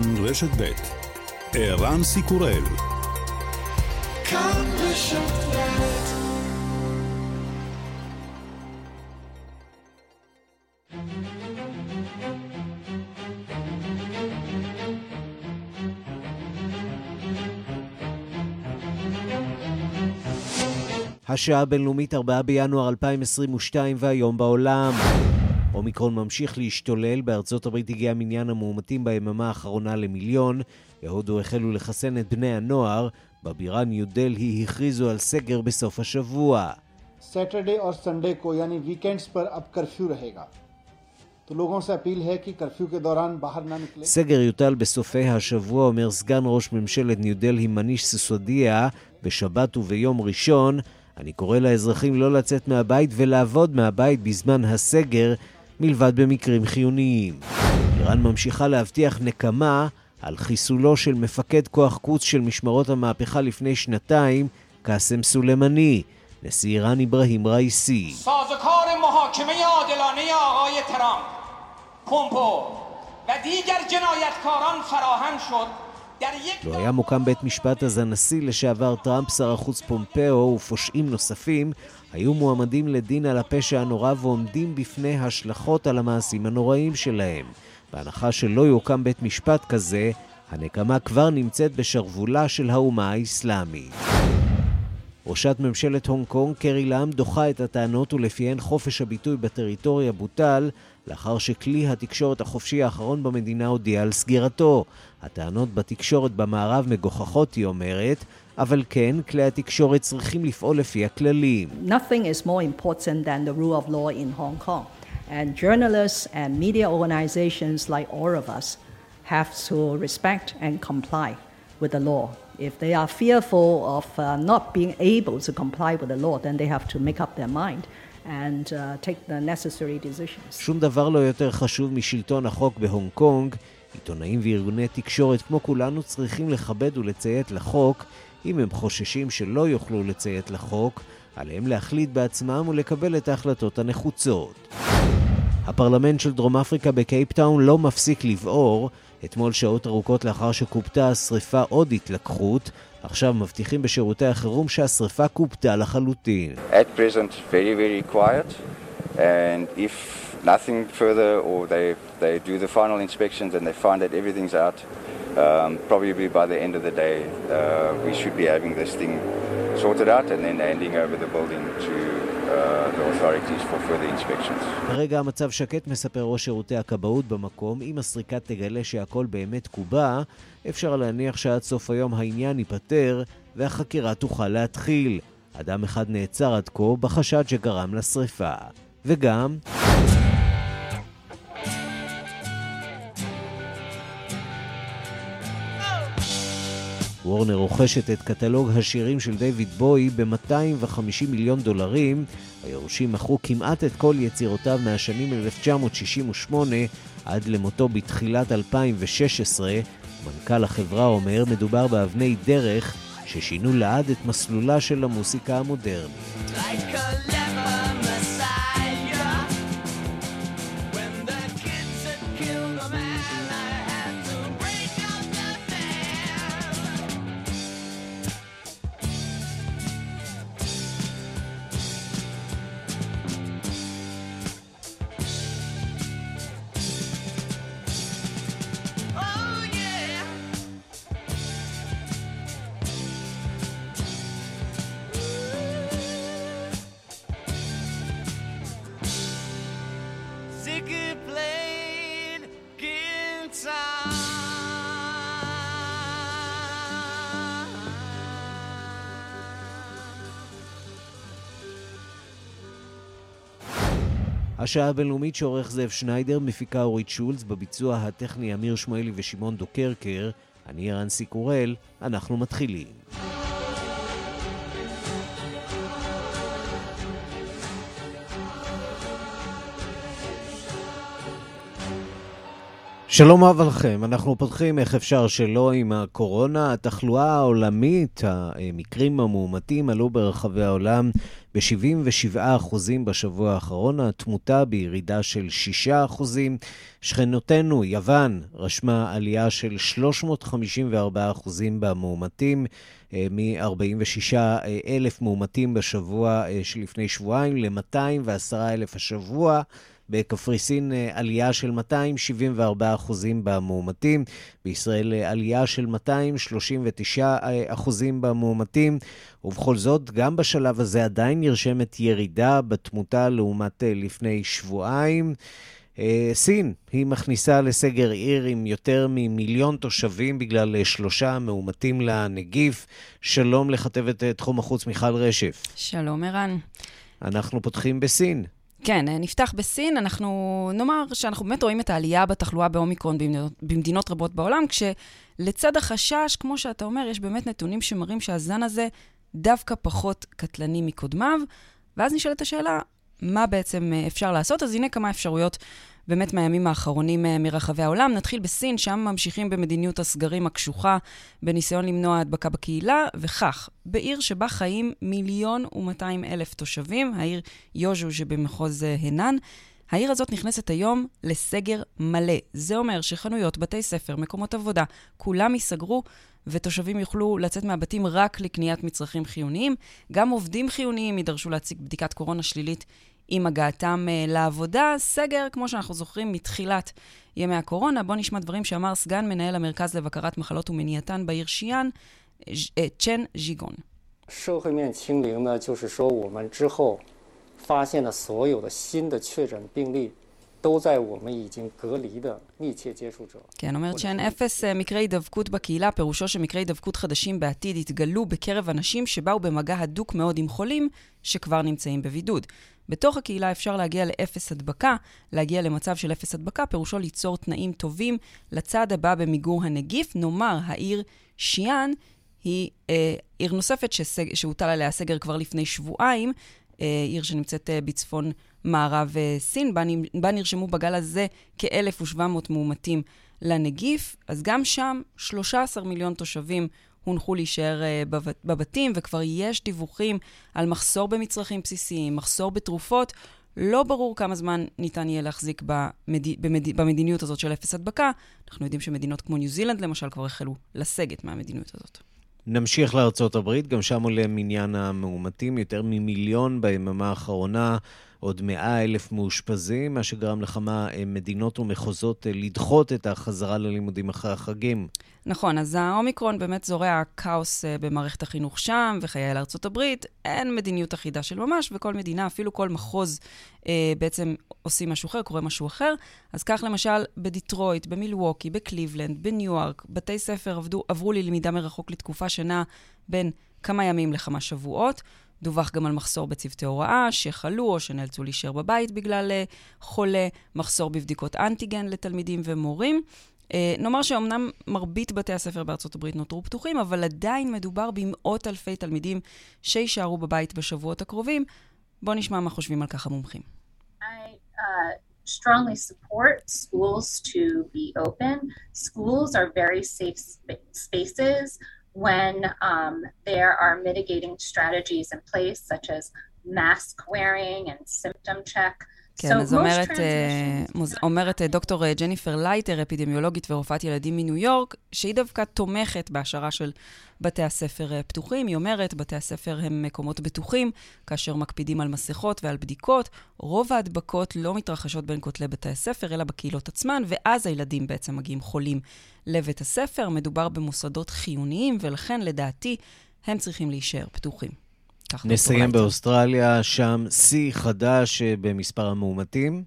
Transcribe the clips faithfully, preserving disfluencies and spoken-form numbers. כאן רשת בית. ערן סיקורל. כאן רשת בית. השעה הבינלאומית ארבעה בינואר אלפיים עשרים ושתיים והיום בעולם. אומיקרון ממשיך להשתולל, בארצות הברית הגיע מניין המאומתים ביממה האחרונה למיליון, יהודו החלו לחסן את בני הנוער, בבירה ניו דלהי הכריזו על סגר בסוף השבוע. Saturday or Sunday को यानी वीकेंड्स पर अब कर्फ्यू रहेगा. तो लोगों से अपील है कि कर्फ्यू के दौरान बाहर ना निकलें. סגר יוטל בסופי השבוע, אומר סגן ראש ממשלת ניו דלהי מניש סיסודיה, בשבת וביום ראשון. אני קורא לאזרחים לא לצאת מהבית ולעבוד מהבית בזמן הסגר, מלבד במקרים חיוניים. איראן ממשיכה להבטיח נקמה על חיסולו של מפקד כוח קוץ של משמרות המהפכה לפני שנתיים, קאסם סולימני, נשיא איראן אברהם ראיסי. סאזקאר מחאקמה עדלانه آقای ترامپ، پومپو و دیگر جنایتکاران فراهم شد. לא היה מוקם בית משפט, אז הנשיא לשעבר טראמפ, שר החוץ פומפאו ופושעים נוספים היו מועמדים לדין על הפשע הנורא ועומדים בפני השלכות על המעשים הנוראים שלהם. בהנחה שלא יוקם בית משפט כזה, הנקמה כבר נמצאת בשרבולה של האומה האסלאמית. ראשת ממשלת הונג קונג, קרי לם, דוחה את הטענות ולפיהן חופש הביטוי בטריטוריה בוטל, לאחר שכלי התקשורת החופשי האחרון במדינה הודיע על סגירתו. הטענות בתקשורת במערב מגוחכות, היא אומרת, אבל כן, כלי התקשורת צריכים לפעול לפי הכללים. Nothing is more important than the rule of law in Hong Kong. And journalists and media organizations like all of us have to respect and comply with the law. If they are fearful of uh, not being able to comply with the law, then they have to make up their mind and uh, take the necessary decisions. שום דבר לא יותר חשוב משלטון החוק בהונג קונג. עיתונאים וארגוני תקשורת כמו כולנו צריכים לכבד ולציית לחוק. אם הם חוששים שלא יוכלו לציית לחוק, עליהם להחליט בעצמם ולקבל את ההחלטות הנחוצות. הפרלמנט של דרום אפריקה בקייפטאון לא מפסיק לבעור. אתמול שעות ארוכות לאחר שקופתה השריפה עוד התלקחות, עכשיו מבטיחים בשירותי החירום שהשריפה קופתה לחלוטין. At present very very quiet and if nothing further or they they do the final inspections and they find that everything's out um probably by the end of the day uh, we should be having this thing sorted out and then handing over the building to הרגע המצב שקט, מספר ראש שירותי הכבאות במקום. אם הסריקה תגלה שהכל באמת קובע, אפשר להניח שעד סוף היום העניין ייפתר והחקירה תוכל להתחיל. אדם אחד נעצר עד כה בחשד שגרם לשריפה. וגם וורנר רוכשת את קטלוג השירים של דיוויד בוי ב-מאתיים וחמישים מיליון דולרים. היורשים מכרו כמעט את כל יצירותיו מהשנים אלף תשע מאות שישים ושמונה עד למותו בתחילת אלפיים ושש עשרה. מנכ"ל החברה אומר, מדובר באבני דרך ששינו לעד את מסלולה של המוסיקה המודרנית. השעה הבינלאומית שעורך זאב שניידר, מפיקה אורית שולץ, בביצוע הטכני אמיר שמואלי ושמעון דוקרקר. אני ערן סיקורל, אנחנו מתחילים. שלום אהב לכם, אנחנו פותחים איך אפשר שלא עם הקורונה. התחלואה העולמית, המקרים המאומתים עלו ברחבי העולם ב-שבעים ושבעה אחוז בשבוע האחרון, התמותה בירידה של שישה אחוז. שכנותינו, יוון, רשמה עלייה של שלוש מאות חמישים וארבעה אחוז במאומתים, מ-ארבעים ושישה אלף מאומתים בשבוע שלפני שבועיים ל-מאתיים ועשרה אלף השבוע. בקפריסין עלייה של מאתיים שבעים וארבעה אחוז במאומתים, בישראל עלייה של מאתיים שלושים ותשעה אחוז במאומתים, ובכל זאת גם בשלב הזה עדיין נרשמת ירידה בתמותה לעומת לפני שבועיים. סין היא מכניסה לסגר עיר עם יותר ממיליון תושבים בגלל שלושה מאומתים לנגיף. שלום לכתבת תחום החוץ מיכל רשף. שלום ערן. אנחנו פותחים בסין. כן, נפתח בסין, אנחנו נאמר שאנחנו באמת רואים את העלייה בתחלואה באומיקרון במדינות, במדינות רבות בעולם, כשלצד החשש, כמו שאתה אומר, יש באמת נתונים שמראים שהזן הזה דווקא פחות קטלני מקודמיו, ואז נשאלת השאלה, מה בעצם אפשר לעשות? אז הנה כמה אפשרויות באמת מהימים האחרונים מרחבי העולם. נתחיל בסין, שם ממשיכים במדיניות הסגרים הקשוחה, בניסיון למנוע הדבקה בקהילה, וכך, בעיר שבה חיים מיליון ומאתיים אלף תושבים, העיר יוז'ו שבמחוז הנן, העיר הזאת נכנסת היום לסגר מלא. זה אומר שחנויות, בתי ספר, מקומות עבודה, כולם ייסגרו, ותושבים יוכלו לצאת מהבתים רק לקניית מצרכים חיוניים. גם עובדים חיוניים יידרשו להציג בדיקת קורונה שלילית עם הגעתם לעבודה. סגר, כמו שאנחנו זוכרים, מתחילת ימי הקורונה. בוא נשמע דברים שאמר סגן מנהל המרכז לבקרת מחלות ומניעתן בעיר שיאן, צ'ן ז'יגון. כן, אומרת שאין אפס מקרי דבקות בקהילה, פירושו שמקרי דבקות חדשים בעתיד התגלו בקרב אנשים שבאו במגע הדוק מאוד עם חולים שכבר נמצאים בבידוד. בתוך הקהילה אפשר להגיע לאפס הדבקה, להגיע למצב של אפס הדבקה, פירושו ליצור תנאים טובים לצעד הבא במיגור הנגיף. נאמר, העיר שיאן היא אה, עיר נוספת שסג, שהוטל עליה סגר כבר לפני שבועיים, עיר שנמצאת בצפון מערב סין, בה נרשמו בגל הזה כ-אלף ושבע מאות מאומתים לנגיף, אז גם שם שלושה עשר מיליון תושבים הונחו להישאר בבתים, וכבר יש דיווחים על מחסור במצרכים בסיסיים, מחסור בתרופות, לא ברור כמה זמן ניתן יהיה להחזיק במד... במד... במדיניות הזאת של אפס הדבקה, אנחנו יודעים שמדינות כמו ניו זילנד למשל כבר החלו לסגת מהמדיניות הזאת. נמשיך לארצות הברית, גם שם עולה מניין המאומתים, יותר ממיליון ביממה האחרונה, עוד מאה אלף מאושפזים, מה שגרם לכמה מדינות ומחוזות לדחות את החזרה ללימודים אחרי החגים. נכון, אז האומיקרון באמת זורע כאוס במערכת החינוך שם, וחיי לארצות הברית, אין מדיניות אחידה של ממש, וכל מדינה, אפילו כל מחוז בעצם עושים משהו אחר, קורה משהו אחר. אז כך למשל בדיטרויט, במילווקי, בקליבלנד, בניו-יורק, בתי ספר עבדו, עברו ללמידה מרחוק לתקופה שנה בין כמה ימים לכמה שבועות, דווח גם על מחסור בצוותי הוראה, שחלו או שנאלצו להישאר בבית בגלל חולה, מחסור בבדיקות אנטיגן לתלמידים ומורים. נאמר שאומנם מרבית בתי הספר בארצות הברית נותרו פתוחים, אבל עדיין מדובר במאות אלפי תלמידים שישארו בבית בשבועות הקרובים. בואו נשמע מה חושבים על כך המומחים. I uh, strongly support schools to be open. Schools are very safe spaces. when um, there are mitigating strategies in place, such as mask wearing and symptom check. כן, אז אומרת דוקטור ג'ניפר לייטר, אפידמיולוגית ורופאת ילדים מניו יורק, שהיא דווקא תומכת בהשארה של בתי הספר פתוחים. היא אומרת, בתי הספר הם מקומות בטוחים, כאשר מקפידים על מסכות ועל בדיקות. רוב ההדבקות לא מתרחשות בין כותלי בתי הספר, אלא בקהילות עצמן, ואז הילדים בעצם מגיעים חולים לבית הספר. מדובר במוסדות חיוניים, ולכן לדעתי הם צריכים להישאר פתוחים. נסיים באוסטרליה, שם סי חדש במספר המאומתים.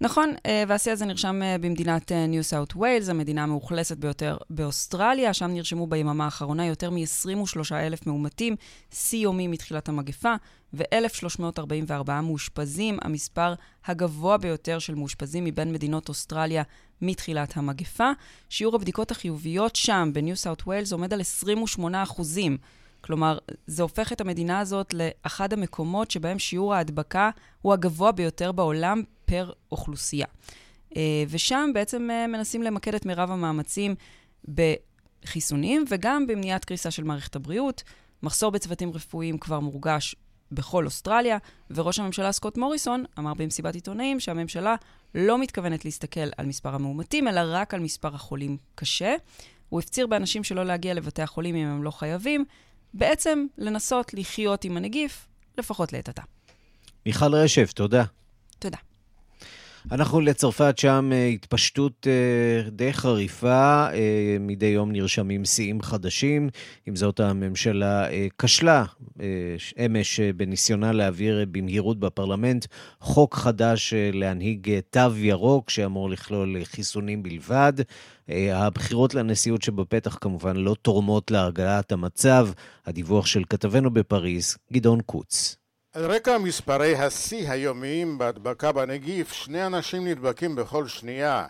נכון, והסי הזה נרשם במדינת ניו סאות' ווילס, המדינה המאוכלסת ביותר באוסטרליה, שם נרשמו ביממה האחרונה יותר מ-עשרים ושלושה אלף מאומתים, סי יומי מתחילת המגפה, ו-אלף שלוש מאות ארבעים וארבעה מאושפזים, המספר הגבוה ביותר של מאושפזים מבין מדינות אוסטרליה מתחילת המגפה. שיעור הבדיקות החיוביות שם בניו סאות' ווילס עומד על עשרים ושמונה אחוזים, כלומר, זה הופך את המדינה הזאת לאחד המקומות שבהם שיעור ההדבקה הוא הגבוה ביותר בעולם פר אוכלוסייה. ושם בעצם מנסים למקד את מרב המאמצים בחיסונים, וגם במניעת קריסה של מערכת הבריאות. מחסור בצוותים רפואיים כבר מורגש בכל אוסטרליה, וראש הממשלה סקוט מוריסון אמר במסיבת עיתונאים שהממשלה לא מתכוונת להסתכל על מספר המאומתים, אלא רק על מספר החולים קשה. הוא הפציר באנשים שלא להגיע לבתי החולים אם הם לא חייבים, בעצם לנסות לחיות עם הנגיף, לפחות לעת עתה. מיכל רשף, תודה. תודה. אנחנו לצרפת, שם התפשטות די חריפה, מדי יום נרשמים שיאים חדשים, עם זאת הממשלה כשלה אמש בניסיונה להעביר במהירות בפרלמנט חוק חדש להנהיג תו ירוק שאמור לכלול חיסונים בלבד. הבחירות לנשיאות שבפתח כמובן לא תורמות להרגעת המצב. הדיווח של כתבנו בפריז, גדעון קוץ. על רקע מספרי השיא היומיים בהדבקה בנגיף, שני אנשים נדבקים בכל שנייה,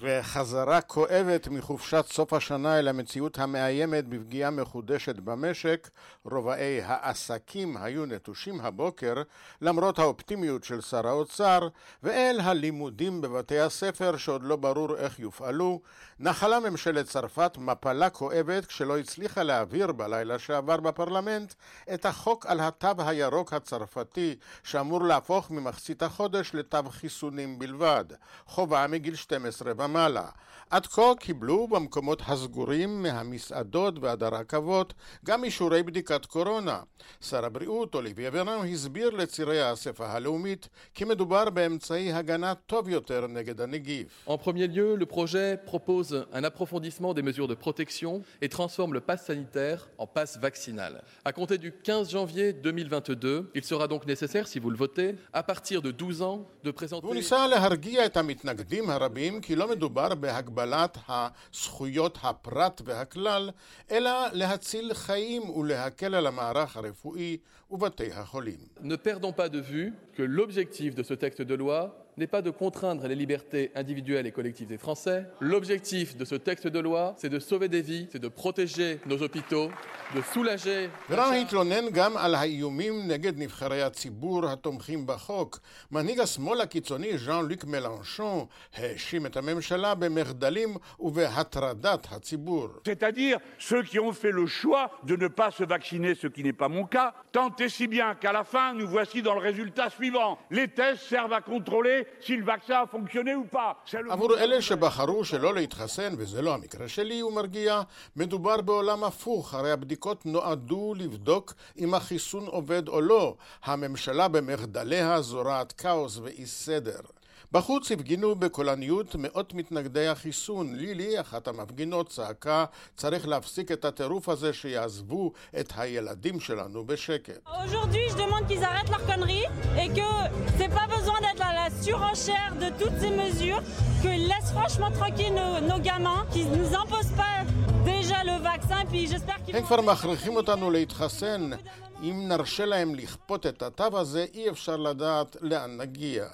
וחזרה כואבת מחופשת סוף השנה אל המציאות המאיימת בפגיעה מחודשת במשק. רובעי העסקים היו נטושים הבוקר, למרות האופטימיות של שר האוצר, ואל הלימודים בבתי הספר שעוד לא ברור איך יופעלו. נחלה ממשלת צרפת מפלה כואבת כשלא הצליחה להעביר בלילה שעבר בפרלמנט את החוק על התו הירוק הצרפתי, שאמור להפוך ממחצית החודש לתו חיסונים בלבד, חובה מגיל שתים עשרה ומעלה. עד כה קיבלו במקומות הסגורים מהמסעדות ועד הרכבות גם אישורי בדיקת קורונה. שר הבריאות אוליביה ורן הסביר לצירי האספה הלאומית כי מדובר באמצעי הגנה טוב יותר נגד הנגיף. En premier lieu, le projet propose un approfondissement des mesures de protection et transforme le pass sanitaire en pass vaccinal. À compter du quinze janvier deux mille vingt-deux, il sera donc nécessaire, si vous le votez, à partir de douze ans, de présenter... הוא ניסה להרגיע את המתנגדים הרבים כי לא מדובר בהגבלת הזכויות הפרט והכלל, אלא להציל חיים ולהקל על המערך הרפואי ובתי החולים. Ne perdons pas de vue que l'objectif de ce texte de loi n'est pas de contraindre les libertés individuelles et collectives des Français. L'objectif de ce texte de loi, c'est de sauver des vies, c'est de protéger nos hôpitaux, de soulager... ורן התלונן גם על האיומים נגד נבחרי הציבור התומכים בחוק. מנהיג השמאל הקיצוני ז'אן לוק מלנשון האשים את הממשלה במחדלים ובהטרדת הציבור. C'est-à-dire, ceux qui ont fait le choix de ne pas se vacciner, ce qui n'est pas mon cas, tant et si bien qu'à la fin, nous voici dans le résultat suivant. Les tests servent à contrôler si le vaccin a fonctionné ou pas. עבור אלה שבחרו שלא להתחסן, וזה לא המקרה שלי, הוא מרגיע, מדובר בעולם הפוך, הרי הבדיקות נועדו לבדוק אם החיסון עובד או לא. הממשלה במחדליה זורעת כאוס ואי סדר. בחוץ הפגינו בקולניות מאות מתנגדי החיסון. לילי, אחת המפגינות, צעקה, צריך להפסיק את הטירוף הזה שיעזבו את הילדים שלנו בשקט. Aujourd'hui, je demande qu'ils arrêtent leur connerie et que c'est pas besoin d'être à la surenchère de toutes ces mesures, qu'ils laissent franchement tranquille nos, nos gamins, qu'ils nous imposent pas déjà le vaccin, puis j'espère qu'ils... הם כבר מכריחים אותנו להתחסן. אם נרשה להם לכפות את התו הזה, אי אפשר לדעת לאן נגיע.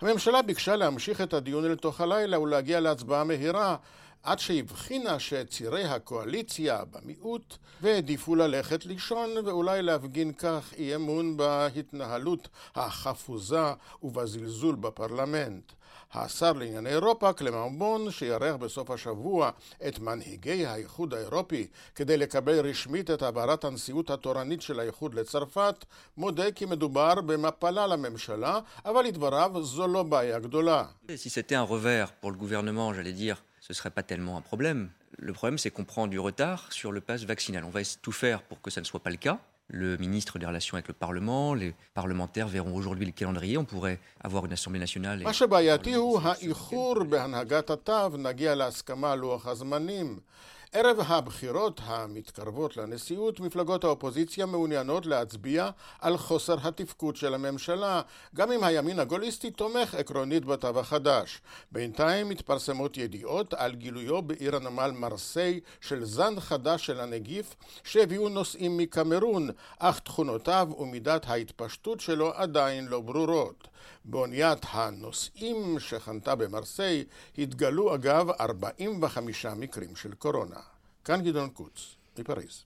הממשלה ביקשה להמשיך את הדיון לתוך הלילה ולהגיע להצבעה מהירה, עד שהבחינה שצירי הקואליציה במיעוט והעדיפו ללכת לישון ואולי להפגין כך אי אמון בהתנהלות החפוזה ובזלזול בפרלמנט. השר לענייני אירופה, קלמאן בון, שיארח בסוף השבוע את מנהיגי האיחוד האירופי כדי לקבל רשמית את העברת הנשיאות התורנית של האיחוד לצרפת, מודה כי מדובר במפלה לממשלה, אבל לדבריו זו לא בעיה גדולה. Si c'était un revers pour le gouvernement, j'allais dire, ce serait pas tellement un problème. Le problème c'est qu'on prend du retard sur le pass vaccinal. On va tout faire pour que ça ne soit pas le cas. Le ministre des Relations avec le Parlement, les parlementaires verront aujourd'hui le calendrier, on pourrait avoir une assemblée nationale. מה שבעייתי הוא האיחור בהנהגת התו, נגיע להסכמה על לוח הזמנים. ערב הבחירות המתקרבות לנשיאות, מפלגות האופוזיציה מעוניינות להצביע על חוסר התפקוד של הממשלה, גם אם הימין הגוליסטי תומך עקרונית בתו החדש. בינתיים מתפרסמות ידיעות על גילויו בעיר הנמל מרסיי של זן חדש של הנגיף שהביאו נוסעים מקמרון, אך תכונותיו ומידת ההתפשטות שלו עדיין לא ברורות. באוניית הנוסעים שחנתה במרסיי התגלו אגב ארבעים וחמישה מקרים של קורונה. כאן גדעון קוץ, מפריז.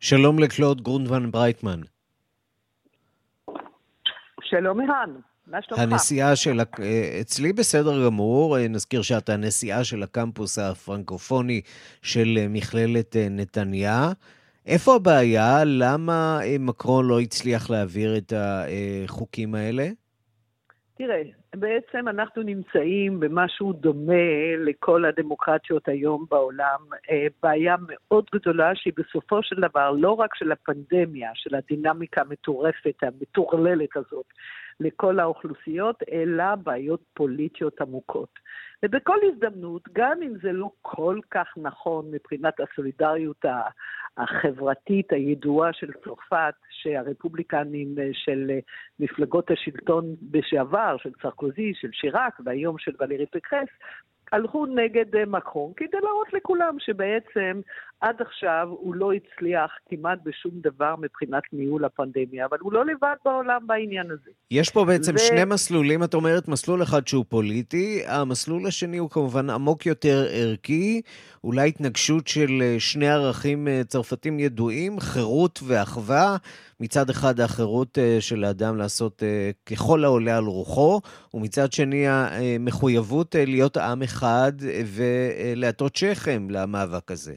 שלום לקלוד גרונדמן ברייטמן. שלום ערן, מה שלומך? הנסיעה של... אצלי בסדר גמור, נזכיר שאתה הנסיעה של הקמפוס הפרנקופוני של מכללת נתניה. איפה הבעיה? למה מקרון לא הצליח להעביר את החוקים האלה? תראה, בעצם אנחנו נמצאים במשהו דומה לכל הדמוקרטיות היום בעולם, בעיה מאוד גדולה שהיא בסופו של דבר לא רק של הפנדמיה, של הדינמיקה המטורפת, המטורללת הזאת לכל האוכלוסיות, אלא בעיות פוליטיות עמוקות. ובכל הזדמנות, גם אם זה לא כל כך נכון מבחינת הסולידריות החברתית הידועה של צרפת, שהרפובליקנים של מפלגות השלטון בשעבר, של סרקוזי, של שיראק, והיום של ולרי פקרס, הלכו נגד מקרון, כדי להראות לכולם שבעצם עד עכשיו הוא לא הצליח כמעט בשום דבר מבחינת ניהול הפנדמיה, אבל הוא לא לבד בעולם בעניין הזה. יש פה בעצם ו... שני מסלולים, את אומרת מסלול אחד שהוא פוליטי, המסלול השני הוא כמובן עמוק יותר ערכי, אולי התנגשות של שני ערכים צרפתים ידועים, חירות ואחווה, מצד אחד החירות של האדם לעשות ככל העולה על רוחו, ומצד שני המחויבות להיות עם אחד ולהטות שכם למאבק הזה.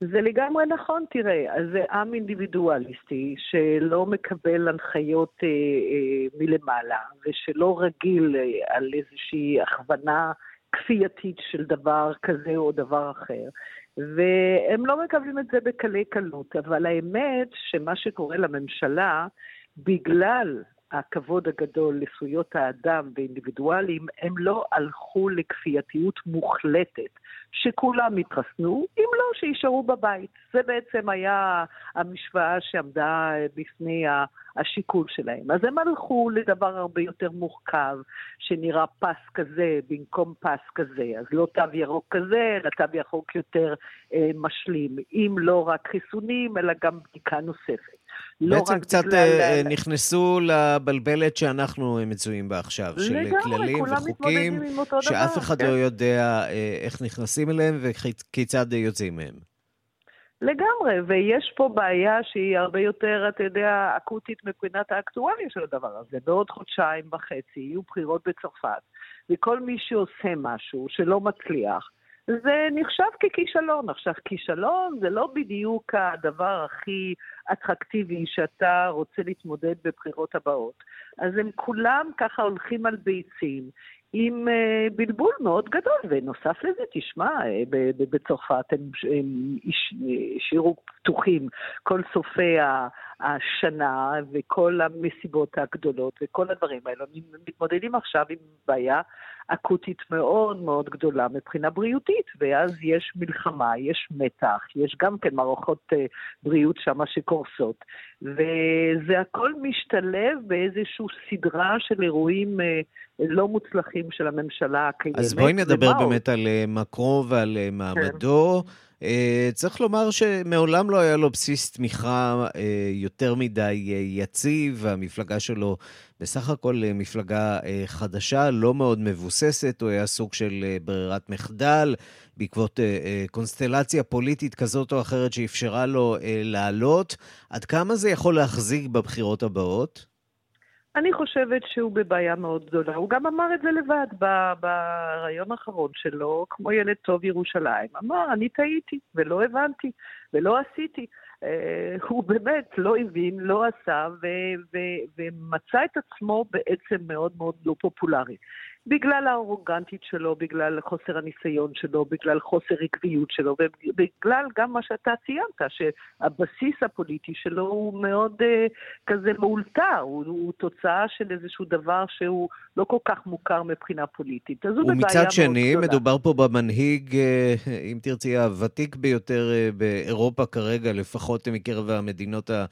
זה לגמרי נכון, תראה, אז זה עם אינדיבידואליסטי שלא מקבל הנחיות אה, אה, מלמעלה, ושלא רגיל אה, על איזושהי הכוונה כפייתית של דבר כזה או דבר אחר, והם לא מקבלים את זה בקלי קלות, אבל האמת שמה שקורה לממשלה, בגלל הכבוד הגדול לזכויות האדם ואינדיבידואלים, הם לא הלכו לכפייתיות מוחלטת, שכולם התחסנו, אם לא שישארו בבית. זה בעצם היה המשוואה שעמדה בפני השיקול שלהם. אז הם הלכו לדבר הרבה יותר מורכב, שנראה פס כזה במקום פס כזה, אז לא תו ירוק כזה, אלא תו ירוק יותר אה, משלים, אם לא רק חיסונים, אלא גם בדיקה נוספת. בעצם לא קצת בגלל... נכנסו לבלבלת שאנחנו מצויים בה עכשיו, של כללים וחוקים, שאף אחד כן. לא יודע איך נכנסים אליהם וכיצד יוצאים מהם. לגמרי, ויש פה בעיה שהיא הרבה יותר, אתה יודע, אקוטית מבחינת האקטואליה של הדבר הזה. בעוד חודשיים וחצי יהיו בחירות בצרפת, וכל מי שעושה משהו שלא מצליח, זה נחשב ככישלון. עכשיו, כישלון זה לא בדיוק הדבר הכי אטרקטיבי שאתה רוצה להתמודד בבחירות הבאות. אז הם כולם ככה הולכים על ביצים, עם בלבול מאוד גדול, ונוסף לזה, תשמע, בצרפת הם, הם השאירו פתוחים כל סופי השנה, וכל המסיבות הגדולות, וכל הדברים האלה, הם מתמודדים עכשיו עם בעיה אקוטית מאוד מאוד גדולה, מבחינה בריאותית, ואז יש מלחמה, יש מתח, יש גם כן מערכות בריאות שם שקורסות, וזה הכל משתלב באיזשהו סדרה של אירועים לא מוצלחים של הממשלה. אז בואי נדבר באמת על מקרון ועל מעמדו. צריך לומר שמעולם לא היה לו בסיס תמיכה יותר מדי יציב, המפלגה שלו בסך הכל מפלגה חדשה, לא מאוד מבוססת, הוא היה סוג של ברירת מחדל, בעקבות קונסטלציה פוליטית כזאת או אחרת שאפשרה לו לעלות. עד כמה זה יכול להחזיק בבחירות הבאות? אני חושבת שהוא בבעיה מאוד גדולה. הוא גם אמר את זה לבד ברעיון האחרון שלו, כמו ילד טוב ירושלים. אמר, אני טעיתי ולא הבנתי ולא עשיתי. הוא באמת לא הבין, לא עשה, ומצא את עצמו בעצם מאוד מאוד לא פופולרי. בגלל האורוגנטית שלו, בגלל חוסר הניסיון שלו, בגלל חוסר עקביות שלו, ובגלל גם מה שאתה ציינת, שהבסיס הפוליטי שלו הוא מאוד uh, כזה מאולתר, הוא, הוא תוצאה של איזשהו דבר שהוא לא כל כך מוכר מבחינה פוליטית. ומצד שני, מדובר פה במנהיג, אם תרצי, הוותיק ביותר באירופה כרגע, לפחות מקרב המדינות ה...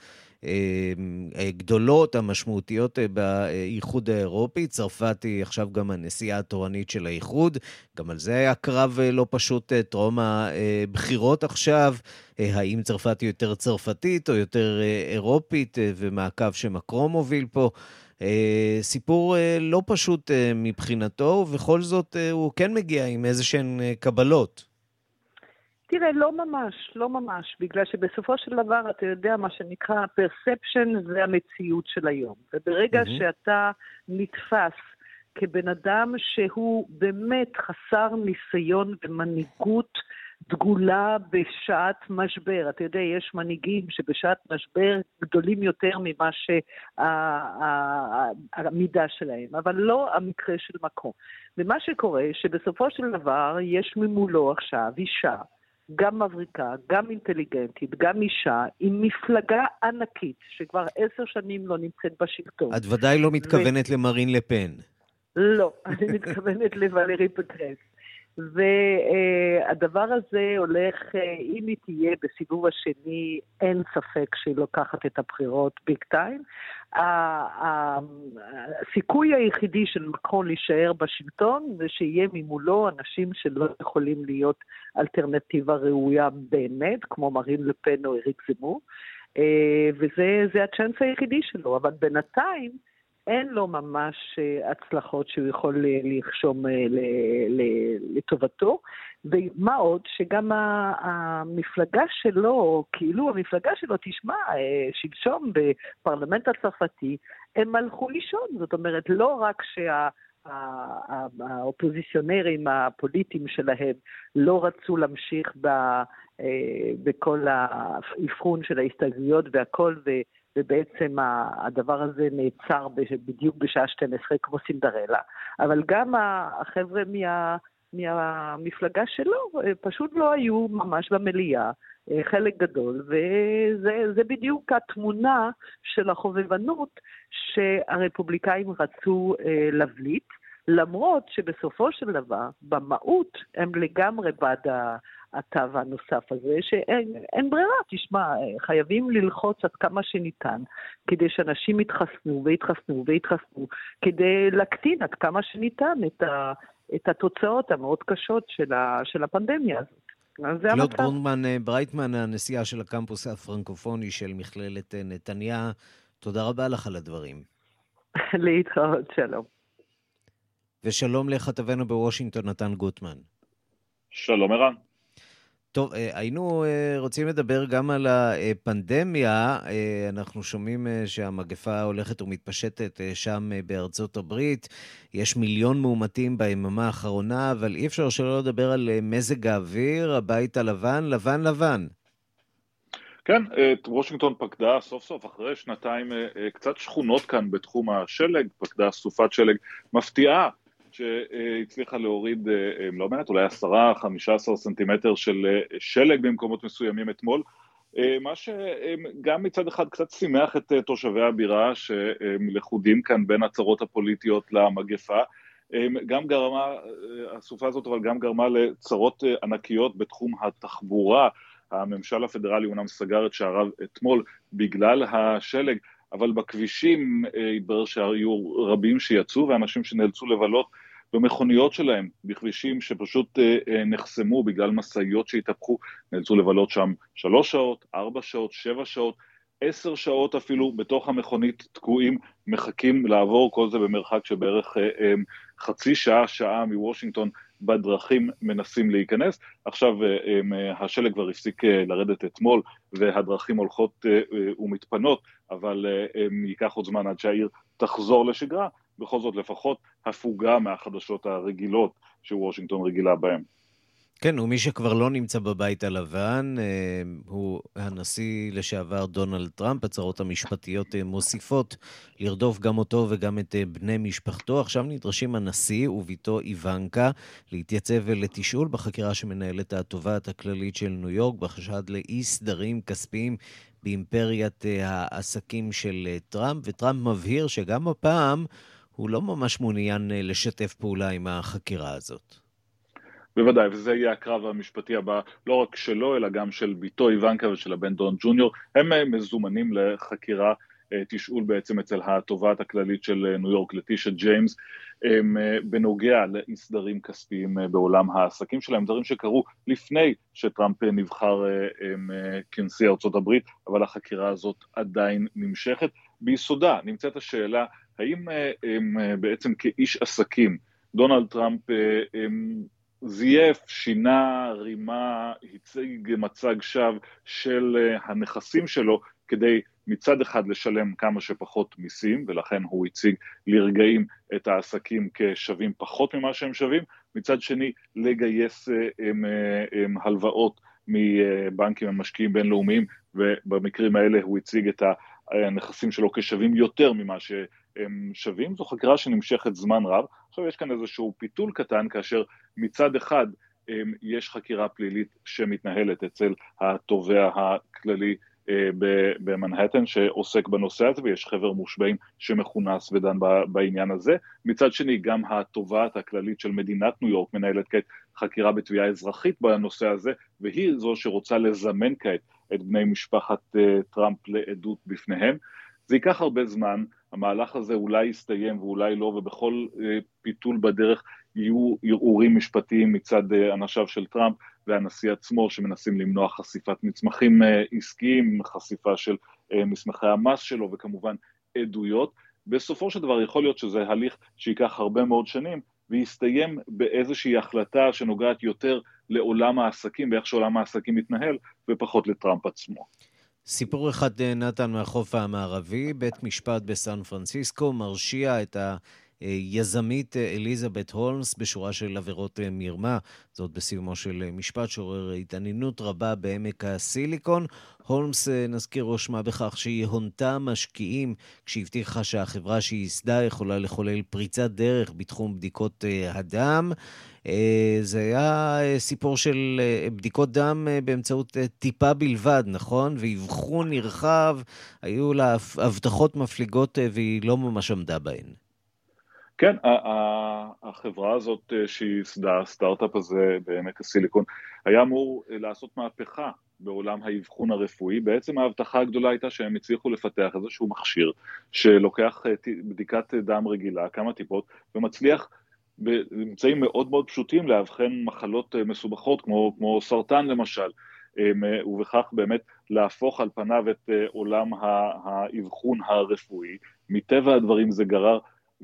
גדולות, המשמעותיות באיחוד האירופי. צרפת היא עכשיו גם הנשיאה התורנית של האיחוד, גם על זה היה קרב לא פשוט טרום הבחירות עכשיו, האם צרפת היא יותר צרפתית או יותר אירופית, ומעקב שמקרון מוביל פה. סיפור לא פשוט מבחינתו, ובכל זאת הוא כן מגיע עם איזשהן קבלות. תראה, לא ממש, לא ממש, בגלל שבסופו של דבר אתה יודע מה שנקרא perception, זה המציאות של היום. וברגע mm-hmm. שאתה נתפס כבן אדם שהוא באמת חסר ניסיון ומנהיגות דגולה בשעת משבר. אתה יודע, יש מנהיגים שבשעת משבר גדולים יותר ממה שהמידה שלהם, אבל לא המקרה של מקום. ומה שקורה, שבסופו של דבר יש ממולו עכשיו אישה, גם מבריקה, גם אינטליגנטית, גם אישה, עם מפלגה ענקית, שכבר עשר שנים לא נמצאת בשלטון. את ודאי לא מתכוונת ו... למרין לפן. לא, אני מתכוונת לוולרי פקרס. והדבר הזה הולך, אם היא תהיה בסיבוב השני, אין ספק שהיא לוקחת את הבחירות ביג טיים. הסיכוי היחידי של מקרון להישאר בשלטון זה שיהיה ממולו אנשים שלא יכולים להיות אלטרנטיבה ראויה באמת, כמו מרין לפן או אריק זמור, וזה הצ'אנס היחידי שלו, אבל בינתיים אין לו ממש הצלחות שהוא יכול לחשום לטובתו, ומה עוד שגם המפלגה שלו, כאילו המפלגה שלו, תשמע, שלשום בפרלמנט הצרפתי, הם הלכו לישון, זאת אומרת, לא רק שה... האופוזיציונרים הפוליטיים שלהם לא רצו להמשיך בכל האבחון של ההסתגלויות והכל, ובעצם הדבר הזה נעצר בדיוק בשעה שתים עשרה כמו סינדרלה, אבל גם החבר'ה מהמפלגה שלו פשוט לא היו ממש במליאה חלק גדול, וזה זה בדיוק התמונה של החובבנות שהרפובליקאים רצו אה, לבליט, למרות שבסופו של דבר, במהות הם לגמרי בעד התו הנוסף הזה, שאין ברירה, תשמע, חייבים ללחוץ עד כמה שניתן, כדי שאנשים יתחסנו ויתחסנו ויתחסנו, כדי להקטין עד כמה שניתן את, ה, את התוצאות המאוד קשות של, ה, של הפנדמיה הזאת. קלוד גרונדמן ברייטמן, הנשיאה של הקמפוס הפרנקופוני של מכללת נתניה, תודה רבה לך על הדברים. להתראות, שלום. ושלום לכתבנו בוושינגטון, נתן גוטמן. שלום, ערן. טוב, היינו רוצים לדבר גם על הפנדמיה, אנחנו שומעים שהמגפה הולכת ומתפשטת שם בארצות הברית, יש מיליון מאומתים ביממה האחרונה, אבל אי אפשר שלא לדבר על מזג האוויר, הבית הלבן, לבן לבן. כן, וושינגטון פקדה סוף סוף, אחרי שנתיים קצת שכונות כאן בתחום השלג, פקדה סופת שלג מפתיעה, שהצליחה להוריד, לא מעט, אולי עשרה עד חמישה עשר סנטימטר של שלג במקומות מסוימים אתמול, מה שגם מצד אחד קצת שימח את תושבי הבירה, שמלכודים כאן בין הצרות הפוליטיות למגפה, גם גרמה, הסופה הזאת, אבל גם גרמה לצרות ענקיות בתחום התחבורה, הממשל הפדרלי אומנם סגר את שעריו אתמול בגלל השלג, אבל בכבישים התברר שהיו רבים שיצאו, ואנשים שנאלצו לבלות במכוניות שלהם, בכבישים שפשוט נחסמו בגלל משאיות שהתהפכו, נאלצו לבלות שם שלוש שעות, ארבע שעות, שבע שעות, עשר שעות אפילו, בתוך המכונית תקועים, מחכים לעבור, כל זה במרחק שבערך חצי שעה, שעה מוושינגטון, בדרכים מנסים להיכנס. עכשיו השלג כבר הפסיק לרדת אתמול, והדרכים הולכות ומתפנות, אבל ייקח עוד זמן עד שהעיר תחזור לשגרה, בכל זאת לפחות הפוגה מהחדשות הרגילות שוושינגטון רגילה בהן. כן, ומי שכבר לא נמצא בבית הלבן, הוא הנשיא לשעבר דונלד טראמפ, הצהרות המשפטיות מוסיפות לרדוף גם אותו וגם את בני משפחתו. עכשיו נדרשים הנשיא וביתו איוונקה להתייצב ולתשאול בחקירה שמנהלת התובעת הכללית של ניו יורק, בחשד לאי סדרים כספיים באימפריית העסקים של טראמפ, וטראמפ מבהיר שגם הפעם הוא לא ממש מעוניין לשתף פעולה עם החקירה הזאת. בוודאי, וזה יהיה הקרב המשפטי הבא, לא רק שלו, אלא גם של ביתו איוונקה ושל הבן דון ג'וניור. הם מזומנים לחקירה, תשאול בעצם אצל התובעת הכללית של ניו יורק, לטישה ג'יימס, בנוגע להסדרים כספיים בעולם העסקים שלהם, דברים שקרו לפני שטראמפ נבחר כנשיא ארצות הברית, אבל החקירה הזאת עדיין נמשכת. ביסודה נמצאת השאלה, האם בעצם כאיש עסקים, דונלד טראמפ זייף, שינה, רימה, הציג מצג שווא של הנכסים שלו, כדי מצד אחד לשלם כמה שפחות מיסים, ולכן הוא הציג לרגעים את העסקים כשווים פחות ממה שהם שווים, מצד שני לגייס הם, הם הלוואות מבנקים המשקיעים בינלאומיים, ובמקרים האלה הוא הציג את הנכסים שלו כשווים יותר ממה שהם שווים. זו חקרה שנמשכת זמן רב. עכשיו יש כאן איזשהו פיתול קטן, כאשר מצד אחד יש חקירה פלילית שמתנהלת אצל התובע הכללי במנהטן שעוסק בנושא הזה, ויש חבר מושבעים שמכונס ודן בעניין הזה. מצד שני, גם התובעת הכללית של מדינת ניו יורק מנהלת כעת חקירה בתביעה אזרחית בנושא הזה, והיא זו שרוצה לזמן כעת את בני משפחת טראמפ לעדות בפניהם. זה ייקח הרבה זמן, המהלך הזה אולי יסתיים ואולי לא, ובכל פיתול בדרך יהיו ערעורים משפטיים מצד אנשיו של טראמפ והנשיא עצמו, שמנסים למנוע חשיפת מצמחים עסקיים, חשיפה של מסמכי המס שלו, וכמובן עדויות. בסופו של דבר יכול להיות שזה הליך שיקח הרבה מאוד שנים, ויסתיים באיזושהי החלטה שנוגעת יותר לעולם העסקים, ואיך שעולם העסקים מתנהל, ופחות לטראמפ עצמו. סיפור אחד, נתן, מהחוף המערבי. בית משפט בסן פרנסיסקו מרשיע את ה... יזמית אליזבת הולמס בשורה של עבירות מרמה, זאת בסיומו של משפט שעורר התעניינות רבה בעמק הסיליקון. הולמס, נזכיר, רושמה בכך שהיא הונתה משקיעים כשהבטיחה שהחברה שהיא יסדה יכולה לחולל פריצת דרך בתחום בדיקות הדם. זה היה סיפור של בדיקות דם באמצעות טיפה בלבד, נכון? והבחון נרחב, היו לה הבטחות מפליגות והיא לא ממש עמדה בהן. כן, החברה הזאת שיסדה, הסטארט-אפ הזה בעמק הסיליקון, היה אמור לעשות מהפכה בעולם האבחון הרפואי. בעצם ההבטחה הגדולה הייתה שהם הצליחו לפתח איזשהו מכשיר שלוקח בדיקת דם רגילה, כמה טיפות, ומצליח באמצעים מאוד מאוד פשוטים להבחן מחלות מסובכות, כמו, כמו סרטן למשל, ובכך באמת להפוך על פניו את עולם האבחון הרפואי. מטבע הדברים זה גרר,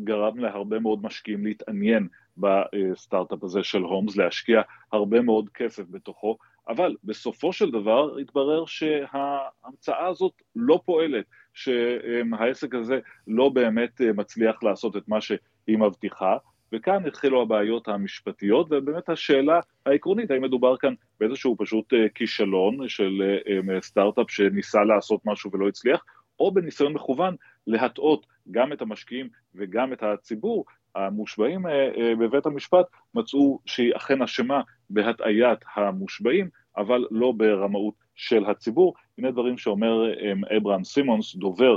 גרם להרבה מאוד משקיעים להתעניין בסטארט-אפ הזה של הולמס, להשקיע הרבה מאוד כסף בתוכו, אבל בסופו של דבר התברר שההמצאה הזאת לא פועלת, שהעסק הזה לא באמת מצליח לעשות את מה שהיא מבטיחה, וכאן התחילו הבעיות המשפטיות, ובאמת השאלה העקרונית, האם מדובר כאן באיזשהו פשוט כישלון של סטארט-אפ שניסה לעשות משהו ולא הצליח, או בניסיון מכוון להטעות גם את המשקיעים וגם את הציבור. המושבעים בבית המשפט מצאו שהיא אכן אשמה בהטעיית המושבעים, אבל לא ברמאות של הציבור. הנה דברים שאומר אברהם סימונס, דובר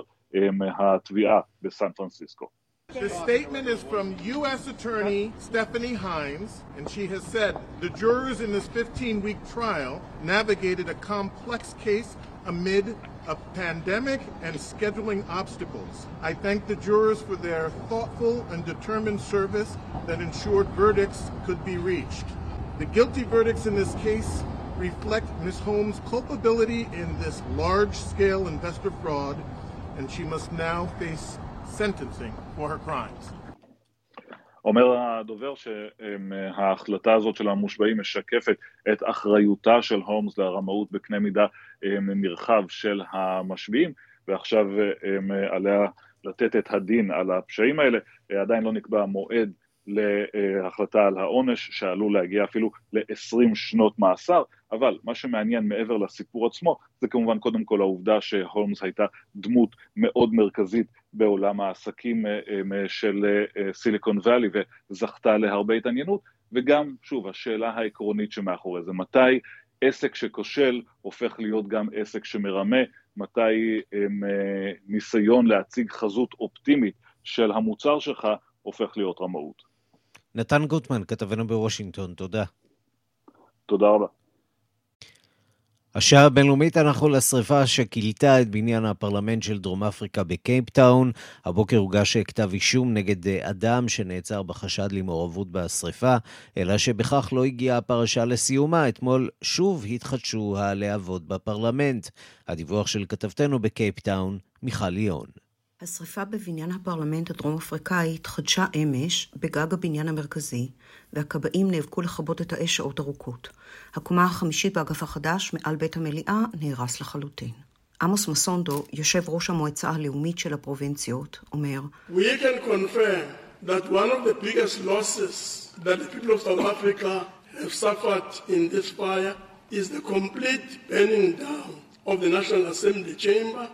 התביעה בסן פרנסיסקו. The statement is from U S attorney Stephanie Hines, and she has said the jurors in this fifteen-week trial navigated a complex case amid a pandemic and scheduling obstacles. I thank the jurors for their thoughtful and determined service that ensured verdicts could be reached. The guilty verdicts in this case reflect Miz Holmes' culpability in this large-scale investor fraud, and she must now face sentencing for her crimes. אומר הדובר שההחלטה הזאת של המושבעים משקפת את אחריותה של הולמס לרמאות בקנה מידה נרחב של המשביעים, ועכשיו עליה לתת את הדין על הפשעים האלה. עדיין לא נקבע מועד להחלטה על העונש, שעלול להגיע אפילו ל-עשרים שנות מאסר, אבל מה שמעניין מעבר לסיפור עצמו, זה כמובן קודם כל העובדה שהולמס הייתה דמות מאוד מרכזית בעולם העסקים של סיליקון ואלי, וזכתה להרבה התעניינות, וגם, שוב, השאלה העקרונית שמאחורי זה, מתי עסק שכושל הופך להיות גם עסק שמרמה, מתי ניסיון להציג חזות אופטימית של המוצר שלך הופך להיות רמאות. נתן גוטמן, כתבנו בוושינגטון, תודה. תודה רבה. השעה הבינלאומית, אנחנו לשריפה שכילתה את בניין הפרלמנט של דרום אפריקה בקייפטאון. הבוקר הוגש כתב אישום נגד אדם שנעצר בחשד למעורבות בשריפה, אלא שבכך לא הגיעה הפרשה לסיומה. אתמול שוב התחדשו הלהבות בפרלמנט. הדיווח של כתבתנו בקייפטאון, מיכל ליון. השריפה בבניין הפרלמנט הדרום אפריקאי התחדשה אמש בגג הבניין המרכזי, והכבאים נאבקו לכבות את האש שעות ארוכות. הקומה החמישית באגף החדש מעל בית המליאה נהרס לחלוטין. עמוס מסונדו, יושב ראש המועצה הלאומית של הפרובינציות, אומר: We can confirm that one of the biggest losses that the people of South Africa have suffered in this fire is the complete burning down of the National Assembly chamber,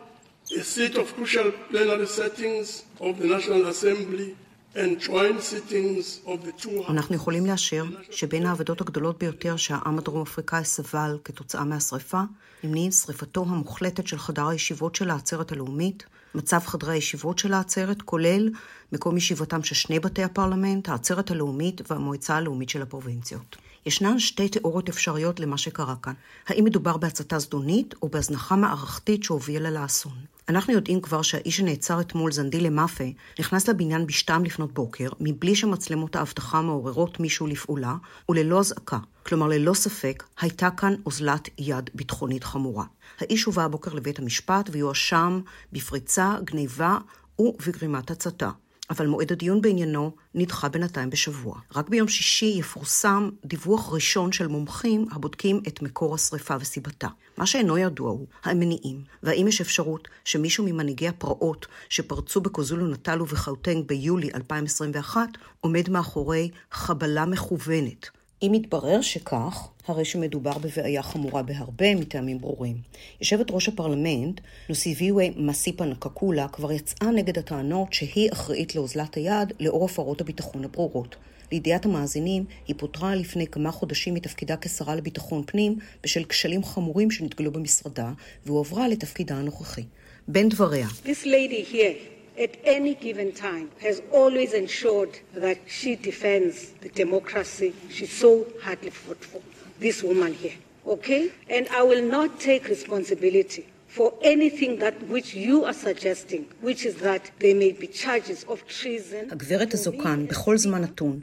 the seat of crucial plenary settings of the National Assembly, and joint sittings of the two houses. אנחנו יכולים לאשר שבין העבודות הגדולות ביותר שהעם הדרום אפריקאי סבל כתוצאה מהשריפה, נמנים שריפתו המוחלטת של חדר הישיבות של העצרת הלאומית, מצב חדרי הישיבות של העצרת, כולל מקום ישיבתם של שני בתי הפרלמנט, העצרת הלאומית והמועצה הלאומית של הפרובינציות. ישנן שתי תיאוריות אפשריות למה שקרה כאן. האם מדובר בהצתה זדונית או בהזנחה מערכתית שהובילה לאסון? אנחנו יודעים כבר שהאיש שנעצר אתמול, זנדילה מאפה, נכנס לבניין בשתיים לפנות בוקר, מבלי שמצלמות האבטחה מעוררות מישהו לפעולה, וללא הזעקה. כלומר, ללא ספק, הייתה כאן אוזלת יד ביטחונית חמורה. האיש הובא הבוקר לבית המשפט ויואשם בפריצה, גניבה ובגרימת הצתה. אבל מועד הדיון בעניינו נדחה בינתיים בשבוע. רק ביום שישי יפורסם דיווח ראשון של מומחים הבודקים את מקור השריפה וסיבתה. מה שאינו ידוע הוא המניעים, והאם יש אפשרות שמישהו ממנהיגי הפרעות שפרצו בקוזולו נטלו וחאוטנג ביולי אלפיים עשרים ואחת עומד מאחורי חבלה מכוונת. אם יתברר שכך, הרי שמדובר בבעיה חמורה בהרבה מטעמים ברורים. יושבת ראש הפרלמנט, נוסי ויווי מסיפנקקולה, כבר יצאה נגד הטענות שהיא אחראית לאוזלת היד לאור הפרות הביטחון הברורות. לידיעת המאזינים, היא פוטרה לפני כמה חודשים מתפקידה כשרה לביטחון פנים בשל כשלים חמורים שנתגלו במשרדה, והועברה לתפקידה הנוכחי. בין דבריה. This lady here at any given time has always ensured that she defends the democracy she so hardly fought for. This woman here, okay? And I will not take responsibility for anything that which you are suggesting, which is that there may be charges of treason. הגברת הזוקן, בכל זמן נתון,